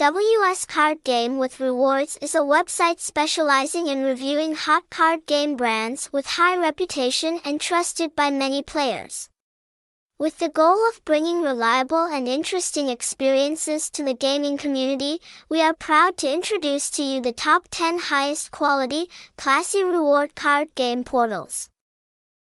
WS Card Game with Rewards is a website specializing in reviewing hot card game brands with high reputation and trusted by many players. With the goal of bringing reliable and interesting experiences to the gaming community, we are proud to introduce to you the top 10 highest quality, classy reward card game portals.